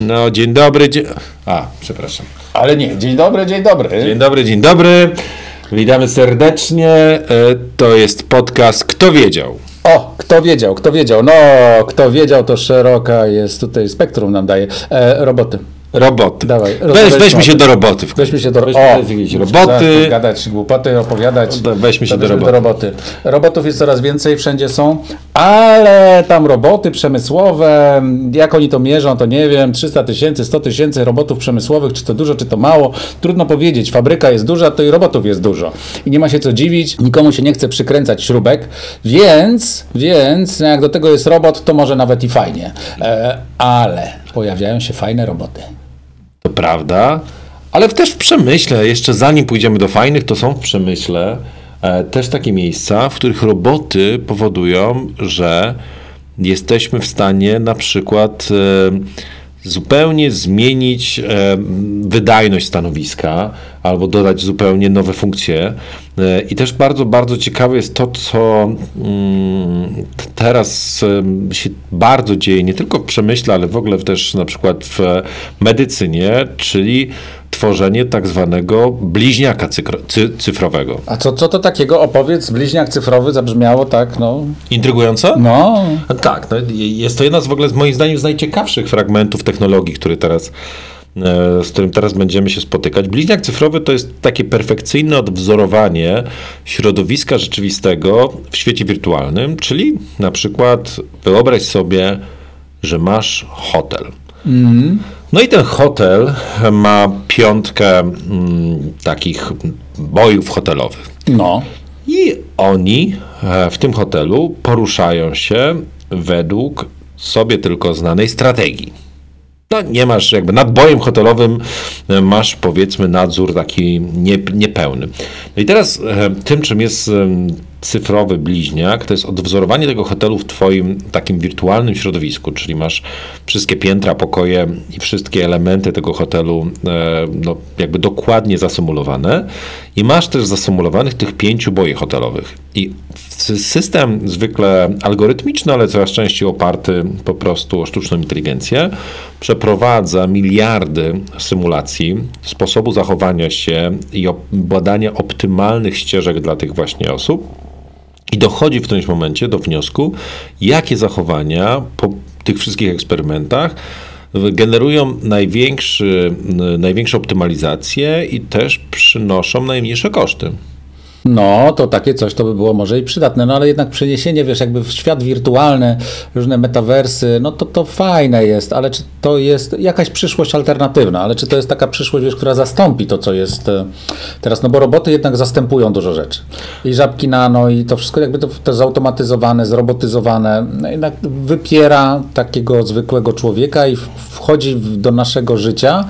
No, dzień dobry, przepraszam. Ale nie, dzień dobry, dzień dobry. Dzień dobry, dzień dobry. Witamy serdecznie. To jest podcast Kto Wiedział? O, Kto Wiedział, Kto Wiedział. No, Kto Wiedział to szeroka jest tutaj, spektrum nam daje. Roboty. Dawaj, weźmy się do roboty. Weźmy się do roboty. Gadać głupoty, opowiadać. Weźmy się do roboty. Robotów jest coraz więcej, wszędzie są, ale tam roboty przemysłowe, jak oni to mierzą, to nie wiem, 300 000, 100 000 robotów przemysłowych, czy to dużo, czy to mało. Trudno powiedzieć, fabryka jest duża, to i robotów jest dużo. I nie ma się co dziwić, nikomu się nie chce przykręcać śrubek, więc jak do tego jest robot, to może nawet i fajnie, ale pojawiają się fajne roboty. To prawda, ale też w przemyśle, jeszcze zanim pójdziemy do fajnych, to są w przemyśle też takie miejsca, w których roboty powodują, że jesteśmy w stanie na przykład zupełnie zmienić wydajność stanowiska albo dodać zupełnie nowe funkcje. I też bardzo, bardzo ciekawe jest to, co teraz się bardzo dzieje, nie tylko w przemyśle, ale w ogóle też na przykład w medycynie, czyli tworzenie tak zwanego bliźniaka cyfrowego. A co to takiego? Opowiedz, bliźniak cyfrowy zabrzmiało tak, no... Intrygująco? No. Tak, no, jest to jedna z w ogóle, moim zdaniem, z najciekawszych fragmentów technologii, z którym teraz będziemy się spotykać. Bliźniak cyfrowy to jest takie perfekcyjne odwzorowanie środowiska rzeczywistego w świecie wirtualnym, czyli na przykład wyobraź sobie, że masz hotel. Mm. No i ten hotel ma piątkę takich bojów hotelowych. No. I oni w tym hotelu poruszają się według sobie tylko znanej strategii. No nie masz, jakby nad bojem hotelowym masz, powiedzmy, nadzór taki niepełny. No i teraz tym, czym jest cyfrowy bliźniak, to jest odwzorowanie tego hotelu w twoim takim wirtualnym środowisku, czyli masz wszystkie piętra, pokoje i wszystkie elementy tego hotelu no, jakby dokładnie zasymulowane i masz też zasymulowanych tych 5 boi hotelowych. I system zwykle algorytmiczny, ale coraz częściej oparty po prostu o sztuczną inteligencję, przeprowadza miliardy symulacji sposobu zachowania się i badania optymalnych ścieżek dla tych właśnie osób. I dochodzi w którymś momencie do wniosku, jakie zachowania po tych wszystkich eksperymentach generują największe optymalizacje i też przynoszą najmniejsze koszty. No, to takie coś to by było może i przydatne, no ale jednak przeniesienie, wiesz, jakby w świat wirtualny, różne metawersy, no to fajne jest, ale czy to jest jakaś przyszłość alternatywna, ale czy to jest taka przyszłość, wiesz, która zastąpi to, co jest teraz, no bo roboty jednak zastępują dużo rzeczy i żabki nano i to wszystko jakby to zautomatyzowane, zrobotyzowane, no jednak wypiera takiego zwykłego człowieka i wchodzi do naszego życia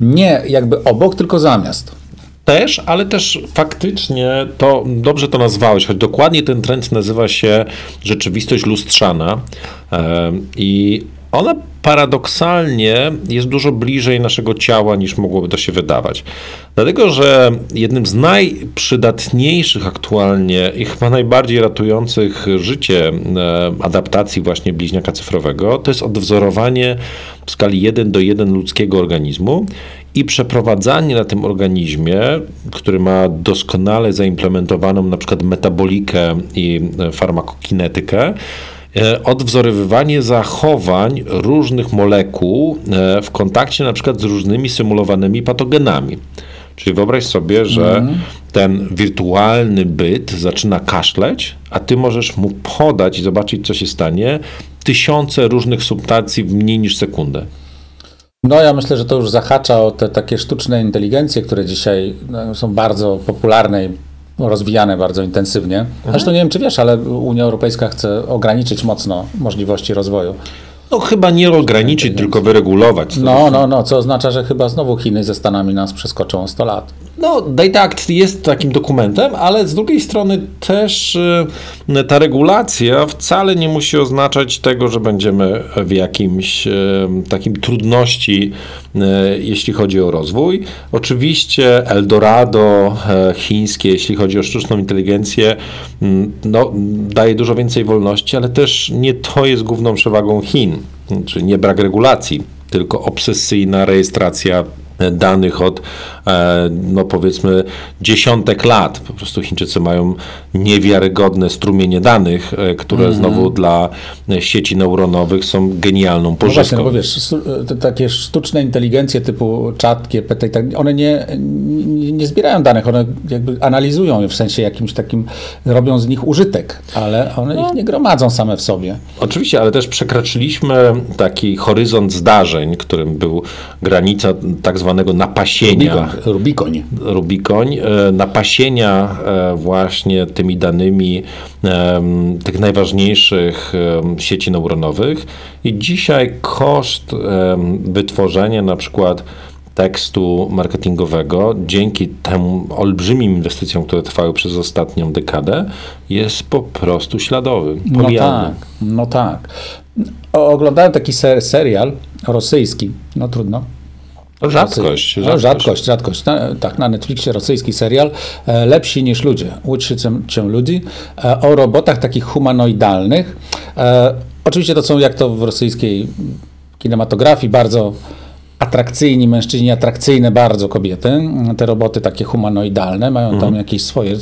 nie jakby obok, tylko zamiast. Też, ale też faktycznie to dobrze to nazwałeś, choć dokładnie ten trend nazywa się rzeczywistość lustrzana i ona paradoksalnie jest dużo bliżej naszego ciała niż mogłoby to się wydawać. Dlatego, że jednym z najprzydatniejszych aktualnie i chyba najbardziej ratujących życie adaptacji właśnie bliźniaka cyfrowego to jest odwzorowanie w skali 1:1 ludzkiego organizmu i przeprowadzanie na tym organizmie, który ma doskonale zaimplementowaną na przykład metabolikę i farmakokinetykę, odwzorowywanie zachowań różnych molekuł w kontakcie na przykład z różnymi symulowanymi patogenami. Czyli wyobraź sobie, że ten wirtualny byt zaczyna kaszleć, a ty możesz mu podać i zobaczyć, co się stanie, 1000 różnych substancji w mniej niż sekundę. No ja myślę, że to już zahacza o te takie sztuczne inteligencje, które dzisiaj są bardzo popularne i rozwijane bardzo intensywnie. Zresztą nie wiem, czy wiesz, ale Unia Europejska chce ograniczyć mocno możliwości rozwoju. No chyba nie ograniczyć, tylko wyregulować. No, co oznacza, że chyba znowu Chiny ze Stanami nas przeskoczą o 100 lat. No, Data Act jest takim dokumentem, ale z drugiej strony też ta regulacja wcale nie musi oznaczać tego, że będziemy w jakimś takim trudności, jeśli chodzi o rozwój. Oczywiście Eldorado chińskie, jeśli chodzi o sztuczną inteligencję, no, daje dużo więcej wolności, ale też nie to jest główną przewagą Chin, czyli nie brak regulacji, tylko obsesyjna rejestracja danych od, no powiedzmy, dziesiątek lat. Po prostu Chińczycy mają niewiarygodne strumienie danych, które znowu dla sieci neuronowych są genialną pożyczką. No właśnie, bo wiesz, takie sztuczne inteligencje typu Chat, GPT, one nie zbierają danych, one jakby analizują je w sensie jakimś takim, robią z nich użytek, ale one ich nie gromadzą same w sobie. Oczywiście, ale też przekraczyliśmy taki horyzont zdarzeń, którym był granica tak zwanego napasienia. Rubikoń. Napasienia właśnie tymi danymi tych najważniejszych sieci neuronowych. I dzisiaj koszt wytworzenia na przykład tekstu marketingowego dzięki tym olbrzymim inwestycjom, które trwały przez ostatnią dekadę, jest po prostu śladowy. No tak. Oglądałem taki serial rosyjski, no trudno. Rzadkość. Tak, na Netflixie rosyjski serial Lepsi niż ludzie, Łódź się ludzi, o robotach takich humanoidalnych. Oczywiście to są, jak to w rosyjskiej kinematografii, bardzo atrakcyjni mężczyźni, atrakcyjne bardzo kobiety. Te roboty takie humanoidalne mają tam jakieś swoje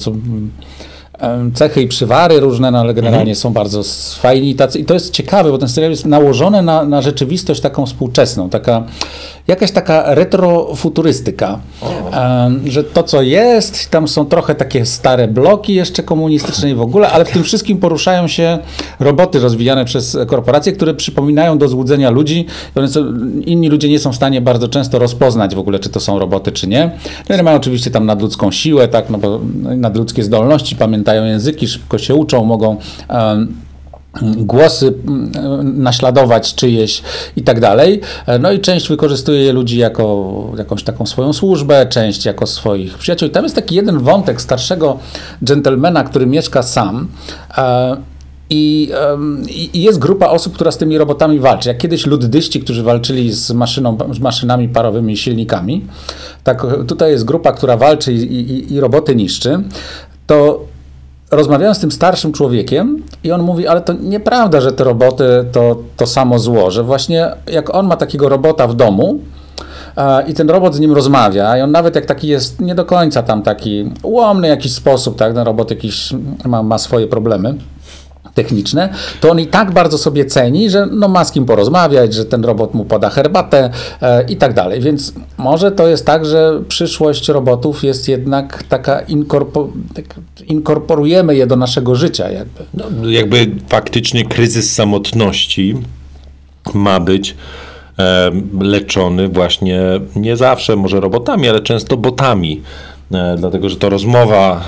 cechy i przywary różne, no ale generalnie są bardzo fajni tacy. I to jest ciekawe, bo ten serial jest nałożony na rzeczywistość taką współczesną, jakaś taka retrofuturystyka, że to co jest, tam są trochę takie stare bloki jeszcze komunistyczne i w ogóle, ale w tym wszystkim poruszają się roboty rozwijane przez korporacje, które przypominają do złudzenia ludzi. Inni ludzie nie są w stanie bardzo często rozpoznać w ogóle, czy to są roboty, czy nie. One mają oczywiście tam nadludzką siłę, tak, no bo nadludzkie zdolności, pamiętają języki, szybko się uczą, mogą głosy naśladować czyjeś i tak dalej. No i część wykorzystuje ludzi jako jakąś taką swoją służbę, część jako swoich przyjaciół. I tam jest taki jeden wątek starszego dżentelmena, który mieszka sam. I jest grupa osób, która z tymi robotami walczy. Jak kiedyś luddyści, którzy walczyli z maszynami parowymi i silnikami, tak tutaj jest grupa, która walczy i roboty niszczy. To rozmawiałem z tym starszym człowiekiem i on mówi, ale to nieprawda, że te roboty to samo zło, że właśnie jak on ma takiego robota w domu i ten robot z nim rozmawia i on nawet jak taki jest nie do końca tam taki ułomny jakiś sposób, tak, ten robot jakiś ma swoje problemy techniczne, to on i tak bardzo sobie ceni, że no ma z kim porozmawiać, że ten robot mu poda herbatę i tak dalej. Więc może to jest tak, że przyszłość robotów jest jednak taka, inkorporujemy je do naszego życia. Jakby faktycznie kryzys samotności ma być leczony właśnie nie zawsze może robotami, ale często botami. Dlatego, że to rozmowa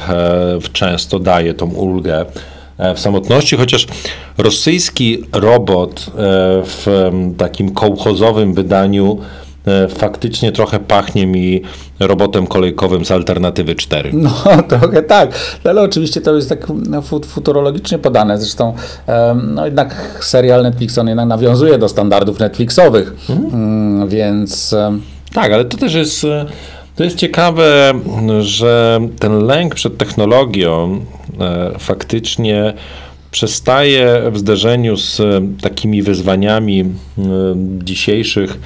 często daje tą ulgę w samotności, chociaż rosyjski robot w takim kołchozowym wydaniu faktycznie trochę pachnie mi robotem kolejkowym z Alternatywy 4. No trochę tak, ale oczywiście to jest tak futurologicznie podane, zresztą no jednak serial Netflix, on jednak nawiązuje do standardów netflixowych, więc... Tak, ale to też jest... To jest ciekawe, że ten lęk przed technologią faktycznie przestaje w zderzeniu z takimi wyzwaniami dzisiejszych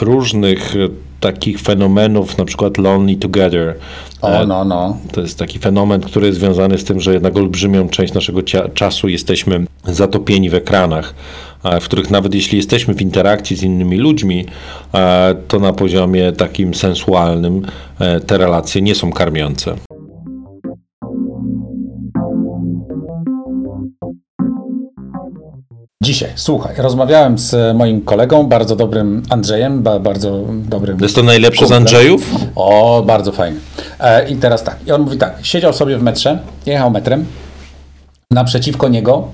różnych takich fenomenów, na przykład Lonely Together. To jest taki fenomen, który jest związany z tym, że jednak olbrzymią część naszego czasu jesteśmy zatopieni w ekranach, w których nawet jeśli jesteśmy w interakcji z innymi ludźmi, to na poziomie takim sensualnym te relacje nie są karmiące. Dzisiaj, słuchaj, rozmawiałem z moim kolegą, bardzo dobrym Andrzejem, bardzo dobrym... Jest to najlepszy z Andrzejów? O, bardzo fajny. I teraz tak, i on mówi tak, siedział sobie w metrze, jechał metrem, naprzeciwko niego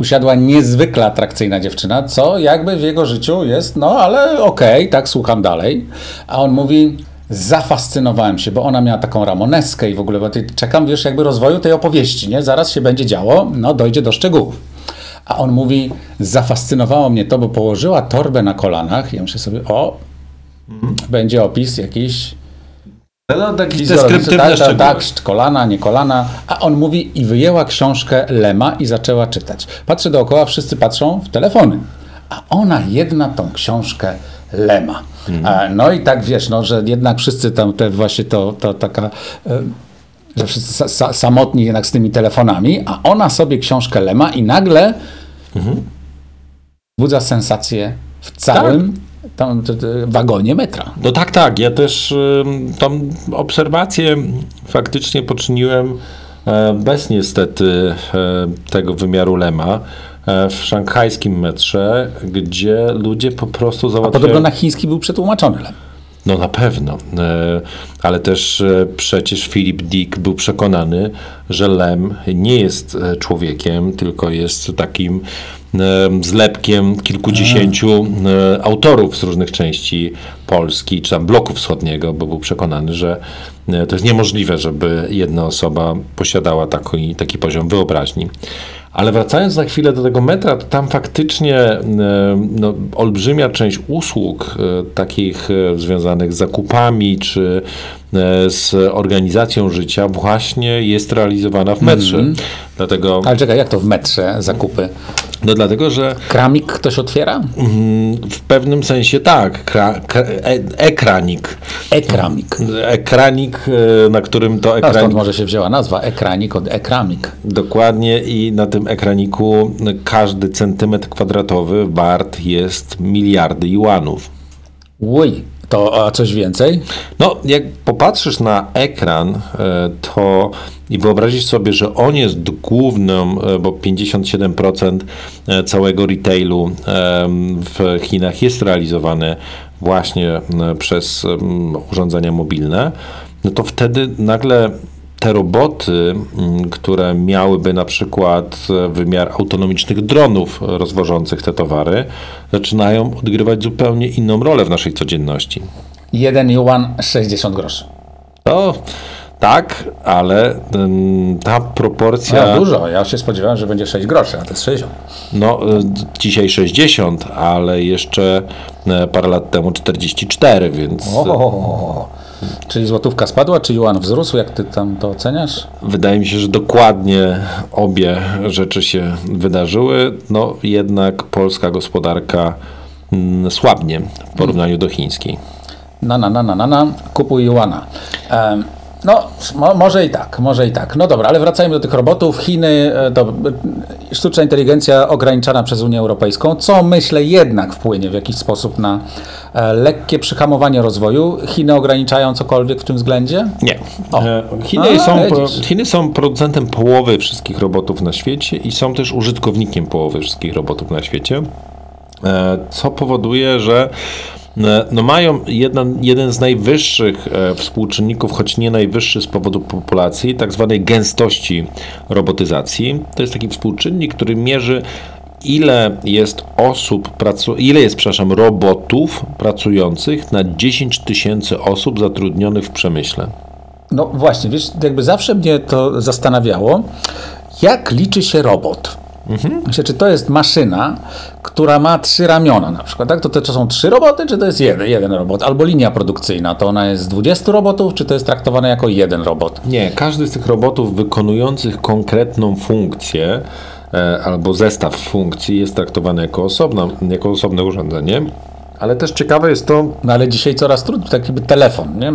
usiadła niezwykle atrakcyjna dziewczyna, co jakby w jego życiu jest, no ale okej, tak, słucham dalej. A on mówi, zafascynowałem się, bo ona miała taką ramoneskę i w ogóle czekam, wiesz, jakby rozwoju tej opowieści, nie? Zaraz się będzie działo, no dojdzie do szczegółów. A on mówi, zafascynowało mnie to, bo położyła torbę na kolanach. Ja myślę sobie, będzie opis jakiś... No, taki deskriptywny szczegół. Tak, kolana, nie kolana. A on mówi i wyjęła książkę Lema i zaczęła czytać. Patrzę dookoła, wszyscy patrzą w telefony. A ona jedna tą książkę Lema. No i tak wiesz, no, że jednak wszyscy tam te właśnie to taka... że wszyscy samotni jednak z tymi telefonami, a ona sobie książkę Lema i nagle wzbudza sensację w całym tam wagonie metra. No tak. Ja też tą obserwację faktycznie poczyniłem bez niestety tego wymiaru Lema w szanghajskim metrze, gdzie ludzie po prostu załatwiają... A podobno na chiński był przetłumaczony Lem. No na pewno, ale też przecież Philip Dick był przekonany, że Lem nie jest człowiekiem, tylko jest takim zlepkiem kilkudziesięciu autorów z różnych części Polski, czy tam bloku wschodniego, bo był przekonany, że to jest niemożliwe, żeby jedna osoba posiadała taki poziom wyobraźni. Ale wracając na chwilę do tego metra, to tam faktycznie no, olbrzymia część usług takich związanych z zakupami czy z organizacją życia właśnie jest realizowana w metrze. Dlatego... Ale czekaj, jak to w metrze zakupy? No dlatego, że... Kramik ktoś otwiera? W pewnym sensie tak. Ekranik. Ekramik. Ekranik, na którym to ekranik... No, stąd może się wzięła nazwa. Ekranik od ekramik. Dokładnie i na tym ekraniku każdy centymetr kwadratowy wart jest miliardy juanów. Oj. To coś więcej? No, jak popatrzysz na ekran, to i wyobrazisz sobie, że on jest głównym, bo 57% całego retailu w Chinach jest realizowane właśnie przez urządzenia mobilne, no to wtedy nagle te roboty, które miałyby na przykład wymiar autonomicznych dronów rozwożących te towary, zaczynają odgrywać zupełnie inną rolę w naszej codzienności. 1 juan 60 groszy. No tak, ale ta proporcja... No, dużo, ja się spodziewałem, że będzie 6 groszy, a to jest 60. No dzisiaj 60, ale jeszcze parę lat temu 44, więc... Czyli złotówka spadła, czy juan wzrósł? Jak ty tam to oceniasz? Wydaje mi się, że dokładnie obie rzeczy się wydarzyły. No jednak polska gospodarka słabnie w porównaniu do chińskiej. Kupuj juana. No, może i tak. No dobra, ale wracajmy do tych robotów. Chiny, sztuczna inteligencja ograniczana przez Unię Europejską, co myślę jednak wpłynie w jakiś sposób na lekkie przyhamowanie rozwoju. Chiny ograniczają cokolwiek w tym względzie? Nie. Chiny są producentem połowy wszystkich robotów na świecie i są też użytkownikiem połowy wszystkich robotów na świecie, co powoduje, że no mają jeden z najwyższych współczynników, choć nie najwyższy z powodu populacji, tak zwanej gęstości robotyzacji. To jest taki współczynnik, który mierzy ile jest robotów pracujących na 10 tysięcy osób zatrudnionych w przemyśle. No właśnie, wiesz, jakby zawsze mnie to zastanawiało, jak liczy się robot. Myślę, czy to jest maszyna, która ma 3 ramiona na przykład, tak? To są 3 roboty, czy to jest jeden robot? Albo linia produkcyjna, to ona jest z 20 robotów, czy to jest traktowane jako jeden robot? Nie, każdy z tych robotów wykonujących konkretną funkcję albo zestaw funkcji jest traktowany jako osobne urządzenie. Ale też ciekawe jest to... No ale dzisiaj coraz trudniej, taki telefon, nie?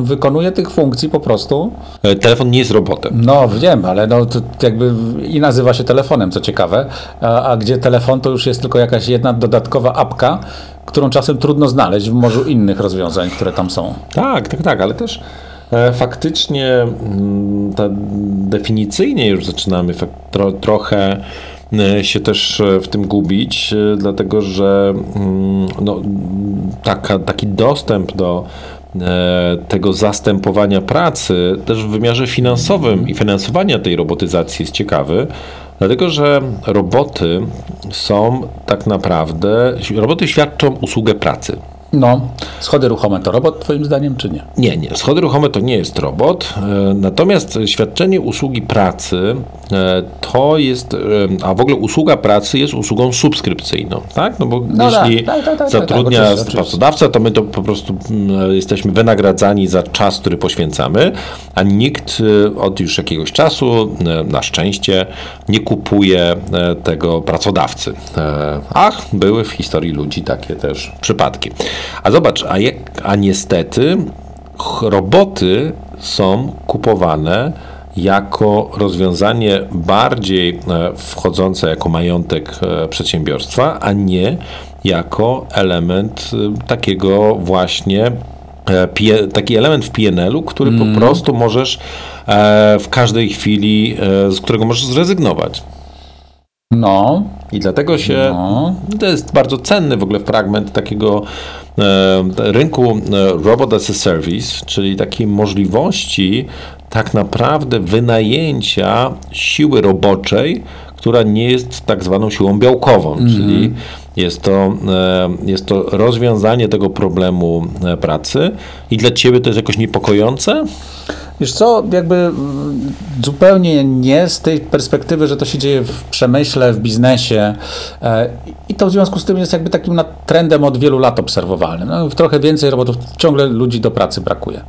Wykonuje tych funkcji po prostu. Telefon nie jest robotem. No wiem, ale no to jakby i nazywa się telefonem, co ciekawe. A gdzie telefon, to już jest tylko jakaś jedna dodatkowa apka, którą czasem trudno znaleźć w morzu innych rozwiązań, które tam są. Tak, ale też faktycznie definicyjnie już zaczynamy trochę... się też w tym gubić, dlatego że no, taki dostęp do tego zastępowania pracy też w wymiarze finansowym i finansowania tej robotyzacji jest ciekawy, dlatego że roboty świadczą usługę pracy. No, schody ruchome to robot twoim zdaniem, czy nie? Nie, nie. Schody ruchome to nie jest robot. Natomiast świadczenie usługi pracy to jest, a w ogóle usługa pracy jest usługą subskrypcyjną, tak? No bo no jeśli zatrudnia pracodawca, to my to po prostu jesteśmy wynagradzani za czas, który poświęcamy, a nikt od już jakiegoś czasu, na szczęście, nie kupuje tego pracodawcy. Ach, były w historii ludzi takie też przypadki. A zobacz, a niestety roboty są kupowane jako rozwiązanie bardziej wchodzące jako majątek przedsiębiorstwa, a nie jako element takiego właśnie, taki element w PNL-u, który po prostu możesz w każdej chwili, z którego możesz zrezygnować. No. I dlatego się, to jest bardzo cenny w ogóle fragment takiego rynku Robot as a Service, czyli takiej możliwości tak naprawdę wynajęcia siły roboczej, która nie jest tak zwaną siłą białkową, czyli jest to rozwiązanie tego problemu pracy. I dla ciebie to jest jakoś niepokojące? Wiesz co, jakby zupełnie nie z tej perspektywy, że to się dzieje w przemyśle, w biznesie i to w związku z tym jest jakby takim trendem od wielu lat obserwowalnym. No, trochę więcej robotów, ciągle ludzi do pracy brakuje.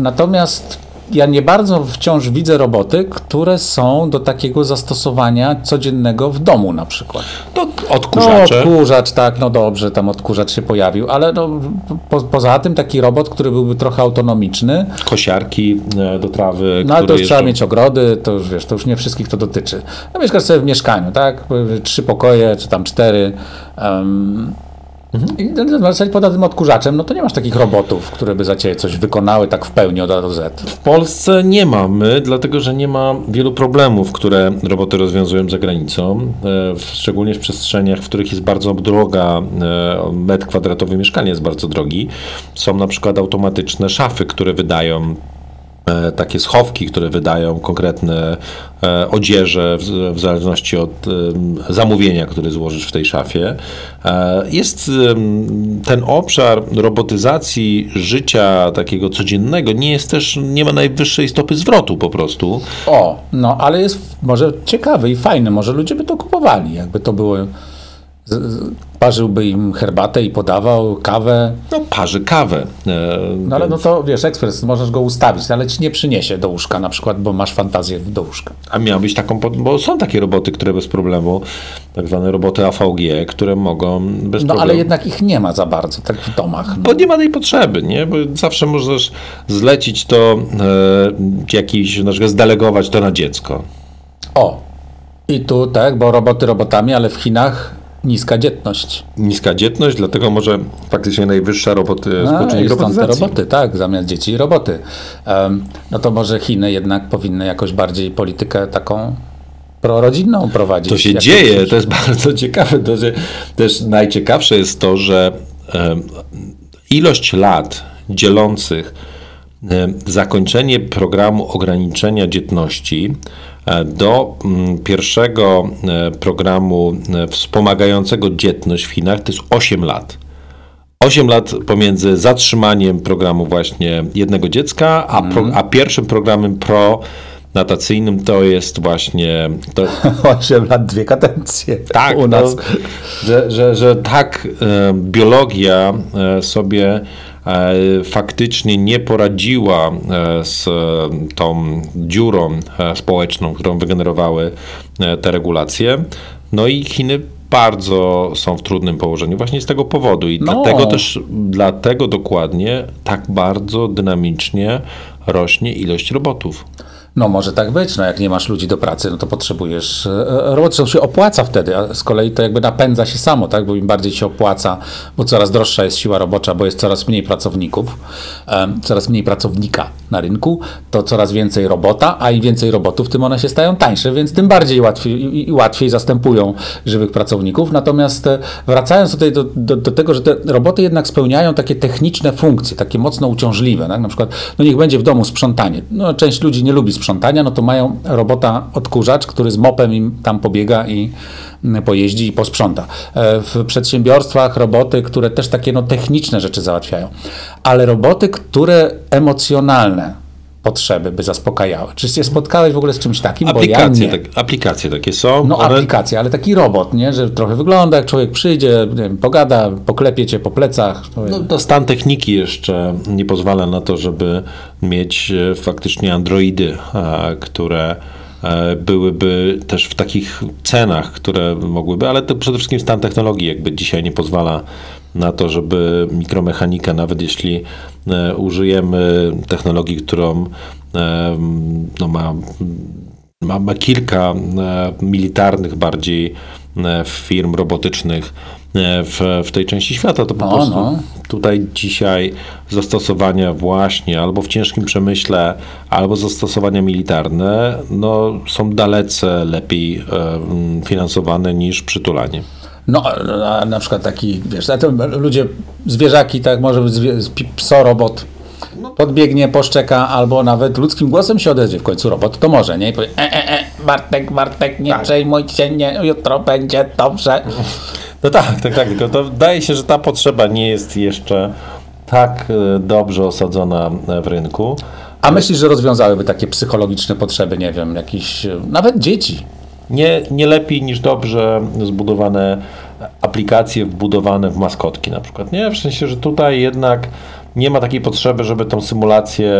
Natomiast ja nie bardzo wciąż widzę roboty, które są do takiego zastosowania codziennego w domu na przykład. No, odkurzacze. No, odkurzacz, tak, no dobrze, tam odkurzacz się pojawił, ale no, poza tym taki robot, który byłby trochę autonomiczny. Kosiarki do trawy. No ale to już trzeba mieć ogrody, to już wiesz, to już nie wszystkich to dotyczy. No, mieszkasz sobie w mieszkaniu, tak, 3 pokoje, czy tam 4. I poza tym odkurzaczem, no to nie masz takich robotów, które by za ciebie coś wykonały tak w pełni od A do Z. W Polsce nie mamy, dlatego że nie ma wielu problemów, które roboty rozwiązują za granicą, szczególnie w przestrzeniach, w których jest bardzo droga, metr kwadratowy mieszkania jest bardzo drogi. Są na przykład automatyczne szafy, które wydają takie schowki, które wydają konkretne odzieże w zależności od zamówienia, które złożysz w tej szafie. Jest ten obszar robotyzacji życia takiego codziennego, nie jest też, nie ma najwyższej stopy zwrotu po prostu. O, no ale jest może ciekawy i fajny, może ludzie by to kupowali, jakby to było... Parzyłby im herbatę i podawał kawę. No parzy kawę. No ale no to wiesz, ekspres, możesz go ustawić, ale ci nie przyniesie do łóżka na przykład, bo masz fantazję do łóżka. A miałbyś taką, bo są takie roboty, które bez problemu, tak zwane roboty AVG, które mogą bez problemu. No ale jednak ich nie ma za bardzo, tak w domach. No. Bo nie ma tej potrzeby, nie? Bo zawsze możesz zlecić to, jakiś, na przykład zdelegować to na dziecko. O, i tu tak, bo roboty robotami, ale w Chinach niska dzietność. Niska dzietność, dlatego może faktycznie najwyższa społeczność robotyzacji. Roboty, tak, zamiast dzieci roboty. No to może Chiny jednak powinny jakoś bardziej politykę taką prorodzinną prowadzić. To się dzieje, to jest bardzo ciekawe. To się, też najciekawsze jest to, że ilość lat dzielących zakończenie programu ograniczenia dzietności do pierwszego programu wspomagającego dzietność w Chinach to jest 8 lat. 8 lat pomiędzy zatrzymaniem programu właśnie jednego dziecka, a pierwszym programem natacyjnym to jest właśnie... 8 lat, 2 kadencje. Tak, u nas. Że tak biologia sobie faktycznie nie poradziła z tą dziurą społeczną, którą wygenerowały te regulacje. No i Chiny bardzo są w trudnym położeniu właśnie z tego powodu i dlatego dokładnie tak bardzo dynamicznie rośnie ilość robotów. No może tak być, no jak nie masz ludzi do pracy, no to potrzebujesz roboty, to się opłaca wtedy, a z kolei to jakby napędza się samo, tak, bo im bardziej się opłaca, bo coraz droższa jest siła robocza, bo jest coraz mniej pracowników, coraz mniej pracownika na rynku, to coraz więcej robota, a im więcej robotów, tym one się stają tańsze, więc tym bardziej łatwiej zastępują żywych pracowników. Natomiast wracając tutaj do tego, że te roboty jednak spełniają takie techniczne funkcje, takie mocno uciążliwe, tak? Na przykład, no niech będzie w domu sprzątanie, no część ludzi nie lubi sprzątania, sprzątania, no to mają robota odkurzacz, który z mopem im tam pobiega i pojeździ i posprząta. W przedsiębiorstwach roboty, które też takie techniczne rzeczy załatwiają, ale roboty, które emocjonalne potrzeby by zaspokajały. Czy się spotkałeś w ogóle z czymś takim? Aplikacje, bo ja nie. Aplikacje takie są. No one... aplikacje, ale taki robot, nie? Że trochę wygląda, jak człowiek przyjdzie, nie wiem, pogada, poklepie cię po plecach. No, stan techniki jeszcze nie pozwala na to, żeby mieć faktycznie androidy, które byłyby też w takich cenach, które mogłyby, ale to przede wszystkim stan technologii jakby dzisiaj nie pozwala na to, żeby mikromechanika, nawet jeśli użyjemy technologii, którą ma kilka militarnych bardziej firm robotycznych w tej części świata, to po prostu tutaj dzisiaj zastosowania właśnie albo w ciężkim przemyśle, albo zastosowania militarne są dalece lepiej finansowane niż przytulanie. A na przykład taki, ludzie, zwierzaki, tak, może być psorobot, podbiegnie, poszczeka, albo nawet ludzkim głosem się odezwie w końcu robot, to może, nie? I powie, Bartek, nie przejmuj się, nie, jutro będzie dobrze. No tak, tylko to wydaje się, że ta potrzeba nie jest jeszcze tak dobrze osadzona w rynku. A myślisz, że rozwiązałyby takie psychologiczne potrzeby, nie wiem, jakieś, nawet dzieci? Nie lepiej niż dobrze zbudowane aplikacje wbudowane w maskotki na przykład. Nie? W sensie, że tutaj jednak nie ma takiej potrzeby, żeby tą symulację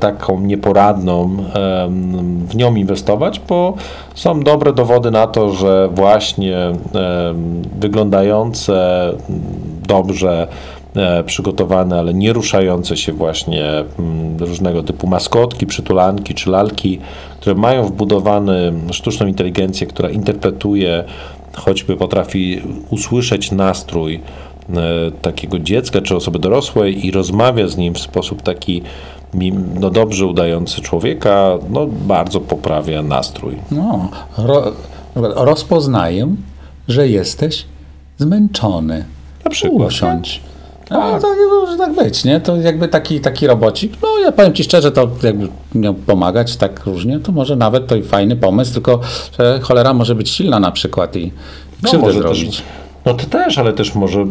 taką nieporadną w nią inwestować, bo są dobre dowody na to, że właśnie wyglądające dobrze, przygotowane, ale nie ruszające się właśnie różnego typu maskotki, przytulanki czy lalki, które mają wbudowaną sztuczną inteligencję, która interpretuje, choćby potrafi usłyszeć nastrój takiego dziecka czy osoby dorosłej i rozmawia z nim w sposób taki dobrze udający człowieka, bardzo poprawia nastrój. Rozpoznaję, że jesteś zmęczony. Na przykład. Usiądź. No, tak może tak być, nie? To jakby taki robocik, ja powiem ci szczerze, to jakby miał pomagać tak różnie, to może nawet to i fajny pomysł, tylko że cholera może być silna na przykład i krzywdę zrobić. To też, ale też może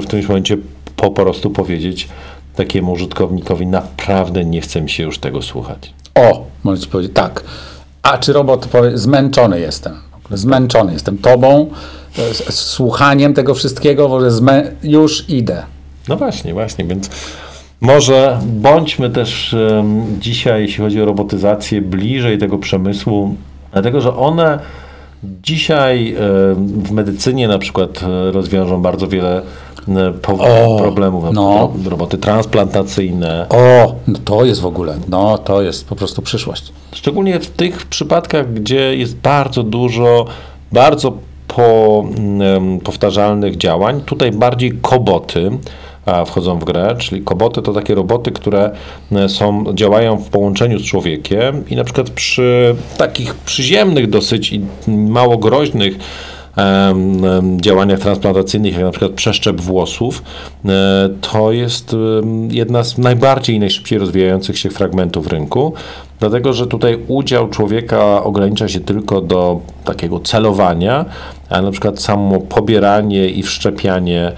w którymś momencie po prostu powiedzieć takiemu użytkownikowi, naprawdę nie chce mi się już tego słuchać. Możecie powiedzieć, tak. A czy robot powie, zmęczony jestem tobą, z słuchaniem tego wszystkiego, może już idę. No właśnie, więc może bądźmy też dzisiaj, jeśli chodzi o robotyzację, bliżej tego przemysłu, dlatego, że one dzisiaj w medycynie na przykład rozwiążą bardzo wiele problemów. Roboty transplantacyjne. To jest w ogóle, to jest po prostu przyszłość. Szczególnie w tych przypadkach, gdzie jest bardzo dużo, bardzo powtarzalnych działań. Tutaj bardziej koboty wchodzą w grę, czyli koboty to takie roboty, które działają w połączeniu z człowiekiem i na przykład przy takich przyziemnych dosyć i mało groźnych działaniach transplantacyjnych, jak na przykład przeszczep włosów, to jest jedna z najbardziej i najszybciej rozwijających się fragmentów rynku, dlatego, że tutaj udział człowieka ogranicza się tylko do takiego celowania, a na przykład samo pobieranie i wszczepianie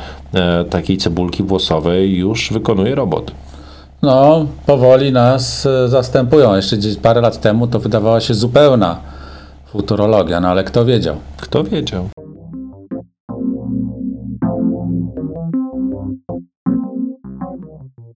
takiej cebulki włosowej już wykonuje robot. Powoli nas zastępują. Jeszcze gdzieś parę lat temu to wydawała się zupełna futurologia, ale kto wiedział?